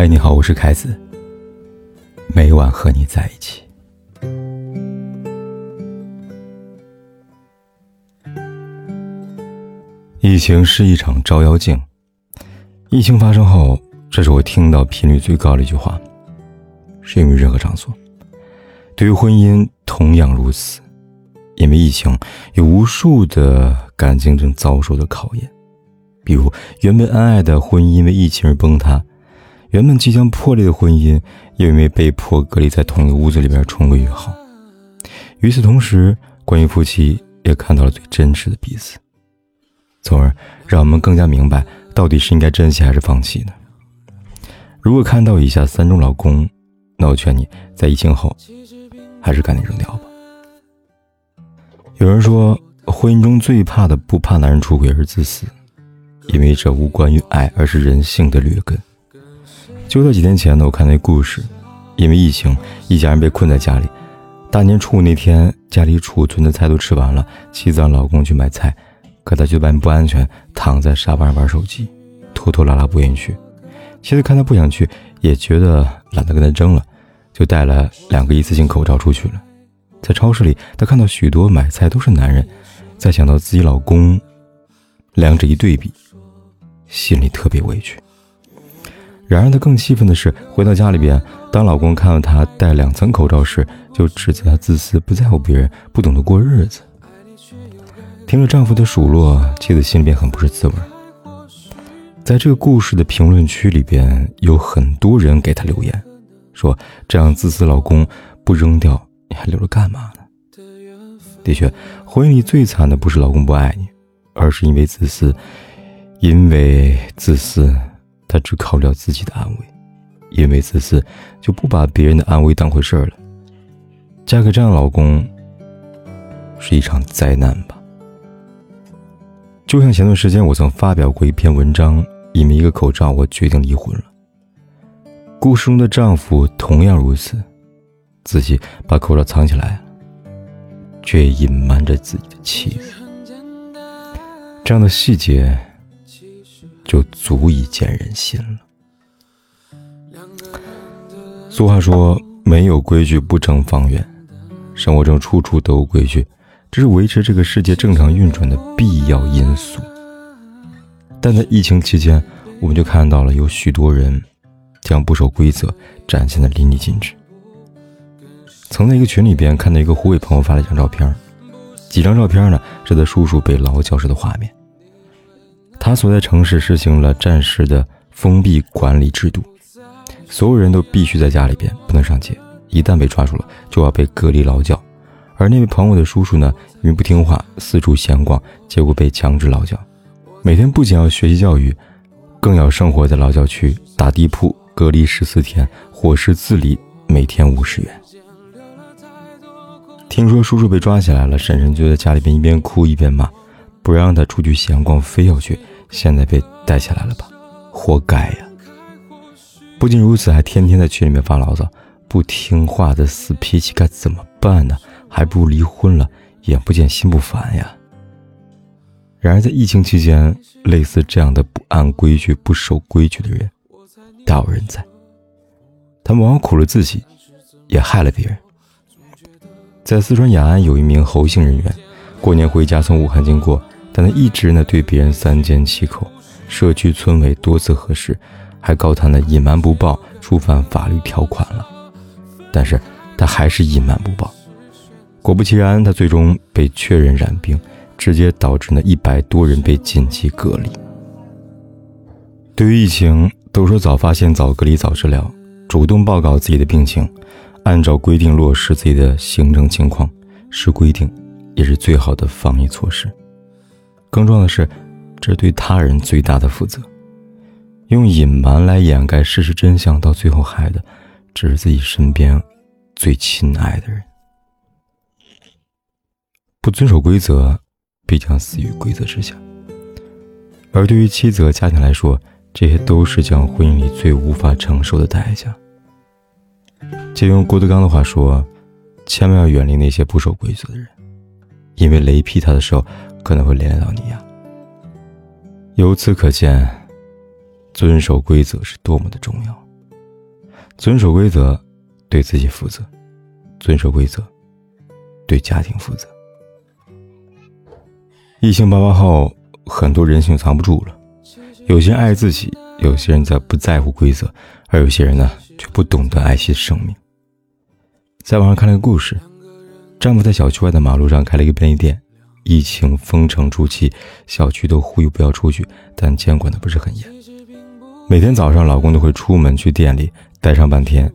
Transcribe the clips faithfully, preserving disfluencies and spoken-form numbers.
嗨，你好，我是凯子，每晚和你在一起。疫情是一场照妖镜，疫情发生后，这是我听到频率最高的一句话，适用于任何场所。对于婚姻同样如此，因为疫情有无数的感情正遭受的考验，比如原本恩爱的婚姻因为疫情而崩塌，原本即将破裂的婚姻又因为被迫隔离在同一个屋子里边冲个越好。与此同时，关于夫妻也看到了最真实的彼此，从而让我们更加明白到底是应该珍惜还是放弃呢？如果看到以下三种老公，那我劝你在疫情后还是赶紧扔掉吧。有人说，婚姻中最怕的不怕男人出轨而自私，因为这无关于爱，而是人性的劣根。就在几天前呢，我看到一故事，因为疫情，一家人被困在家里。大年初五那天，家里储存的菜都吃完了，妻子让老公去买菜，可他觉得不安全，躺在沙发上玩手机，拖拖拉拉不愿意去。妻子看他不想去，也觉得懒得跟他争了，就带了两个一次性口罩出去了。在超市里，他看到许多买菜都是男人，再想到自己老公，两者一对比，心里特别委屈。然而她更气愤的是，回到家里边，当老公看到她戴两层口罩时，就指责她自私，不在乎别人，不懂得过日子。听着丈夫的数落，妻子心里边很不是滋味。在这个故事的评论区里边，有很多人给她留言，说这样自私老公不扔掉，你还留着干嘛呢？的确，婚姻里最惨的不是老公不爱你，而是因为自私，因为自私他只考虑到自己的安危，因为自私就不把别人的安危当回事了。嫁给这样老公是一场灾难吧。就像前段时间我曾发表过一篇文章，因为一个口罩我决定离婚了。故事中的丈夫同样如此，自己把口罩藏起来，却隐瞒着自己的妻子。这样的细节就足以见人心了。俗话说，没有规矩不成方圆，生活中处处都有规矩，这是维持这个世界正常运转的必要因素。但在疫情期间，我们就看到了有许多人将不守规则展现得淋漓尽致。曾在一个群里边看到一个湖北朋友发了一张照片，几张照片呢是他叔叔被劳教时的画面。他所在城市实行了战时的封闭管理制度，所有人都必须在家里边，不能上街，一旦被抓住了就要被隔离劳教。而那位朋友的叔叔呢，因为不听话四处闲逛，结果被强制劳教，每天不仅要学习教育，更要生活在劳教区，打地铺，隔离十四天，伙食自理，每天五十元。听说叔叔被抓起来了，婶婶就在家里边一边哭一边骂，不让他出去闲逛，非要去，现在被带起来了吧，活该呀！不仅如此，还天天在群里面发牢骚，不听话的死脾气该怎么办呢？还不如离婚了，眼不见心不烦呀。然而在疫情期间，类似这样的不按规矩、不守规矩的人大有人在，他们往往苦了自己，也害了别人。在四川雅安，有一名侯姓人员过年回家从武汉经过，但他一直呢对别人三缄其口，社区村委多次核实，还告他呢隐瞒不报触犯法律条款了，但是他还是隐瞒不报。果不其然，他最终被确认染病，直接导致呢一百多人被紧急隔离。对于疫情，都说早发现早隔离早治疗，主动报告自己的病情，按照规定落实自己的行政情况，是规定也是最好的防疫措施。更重要的是，这对他人最大的负责。用隐瞒来掩盖事实真相，到最后害的只是自己身边最亲爱的人。不遵守规则，必将死于规则之下。而对于妻子和家庭来说，这些都是将婚姻里最无法承受的代价。借用郭德纲的话说，千万要远离那些不守规则的人，因为雷劈他的时候可能会连累到你呀。由此可见，遵守规则是多么的重要。遵守规则，对自己负责；遵守规则，对家庭负责。疫情爆发后，很多人性藏不住了，有些人爱自己，有些人在不在乎规则，而有些人呢，却不懂得爱惜生命。在网上看了个故事，丈夫在小区外的马路上开了一个便利店。疫情封城初期，小区都呼吁不要出去，但监管的不是很严。每天早上，老公都会出门去店里待上半天，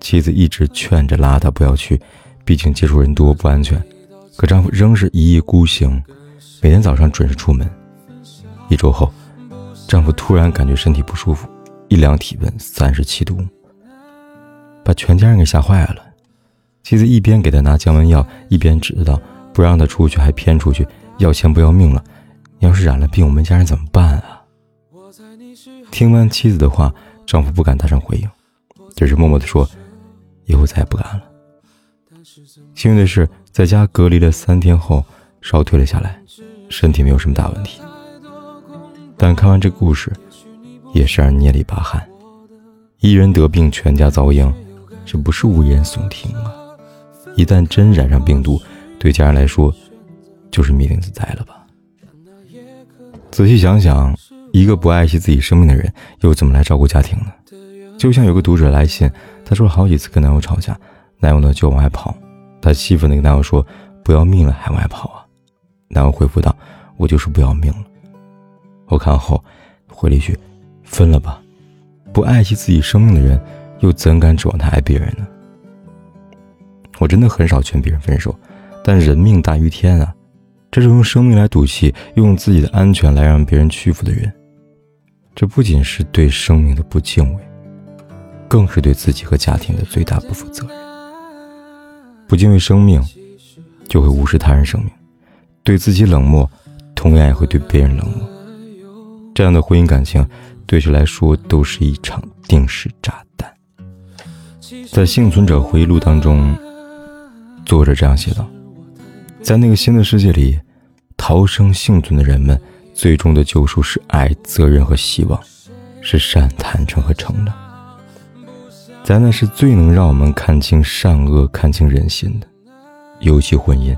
妻子一直劝着拉他不要去，毕竟接触人多不安全。可丈夫仍是一意孤行，每天早上准时出门。一周后，丈夫突然感觉身体不舒服，一量体温三十七度，把全家人给吓坏了。妻子一边给他拿降温药，一边指导，不让他出去还偏出去，要钱不要命了，你要是染了病，我们家人怎么办啊？听完妻子的话，丈夫不敢大声回应，只是默默地说，以后再也不敢了。幸运的是，在家隔离了三天后，烧退了下来，身体没有什么大问题。但看完这故事，也是让人捏了一把汗。一人得病，全家遭殃，这不是危言耸听啊！一旦真染上病毒，对家人来说就是灭顶之灾了吧。仔细想想，一个不爱惜自己生命的人又怎么来照顾家庭呢？就像有个读者来信，她说好几次跟男友吵架，男友呢就往外跑，她气愤地跟男友说，不要命了还往外跑啊？男友回复道，我就是不要命了。我看后回了一句，分了吧。不爱惜自己生命的人又怎敢指望他爱别人呢？我真的很少劝别人分手，但人命大于天啊，这是用生命来赌气，用自己的安全来让别人屈服的人，这不仅是对生命的不敬畏，更是对自己和家庭的最大不负责任。不敬畏生命，就会无视他人生命，对自己冷漠，同样也会对别人冷漠。这样的婚姻感情，对谁来说都是一场定时炸弹。在《幸存者回忆录》当中，作者这样写道，在那个新的世界里，逃生幸存的人们最终的救赎是爱、责任和希望，是善、坦诚和成长。灾难是最能让我们看清善恶、看清人心的，尤其婚姻，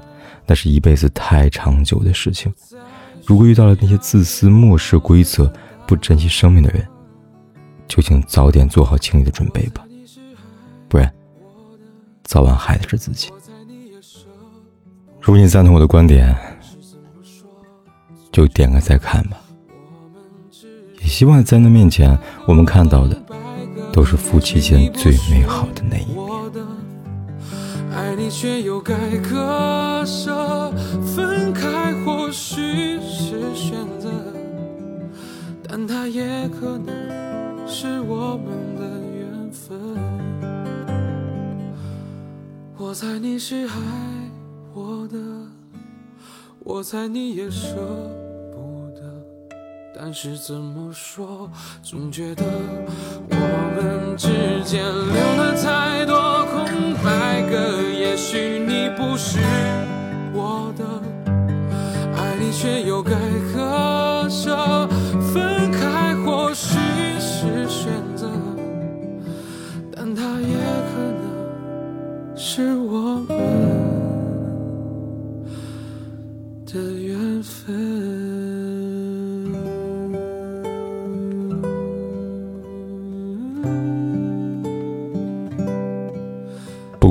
那是一辈子太长久的事情。如果遇到了那些自私、漠视规则、不珍惜生命的人，就请早点做好清理的准备吧，不然早晚害的是自己。如果你赞同我的观点，就点个再看吧。也希望在那面前，我们看到的都是夫妻间最美好的那一面。爱你却又该割舍，分开或许是选择，但它也可能是我们的缘分。我猜你是爱我的，我猜你也舍不得，但是怎么说，总觉得我们之间留了太多空白格。也许你不是我的，爱你却又该割舍，分开或许是选择，但它也可能是我们的缘分。不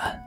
安。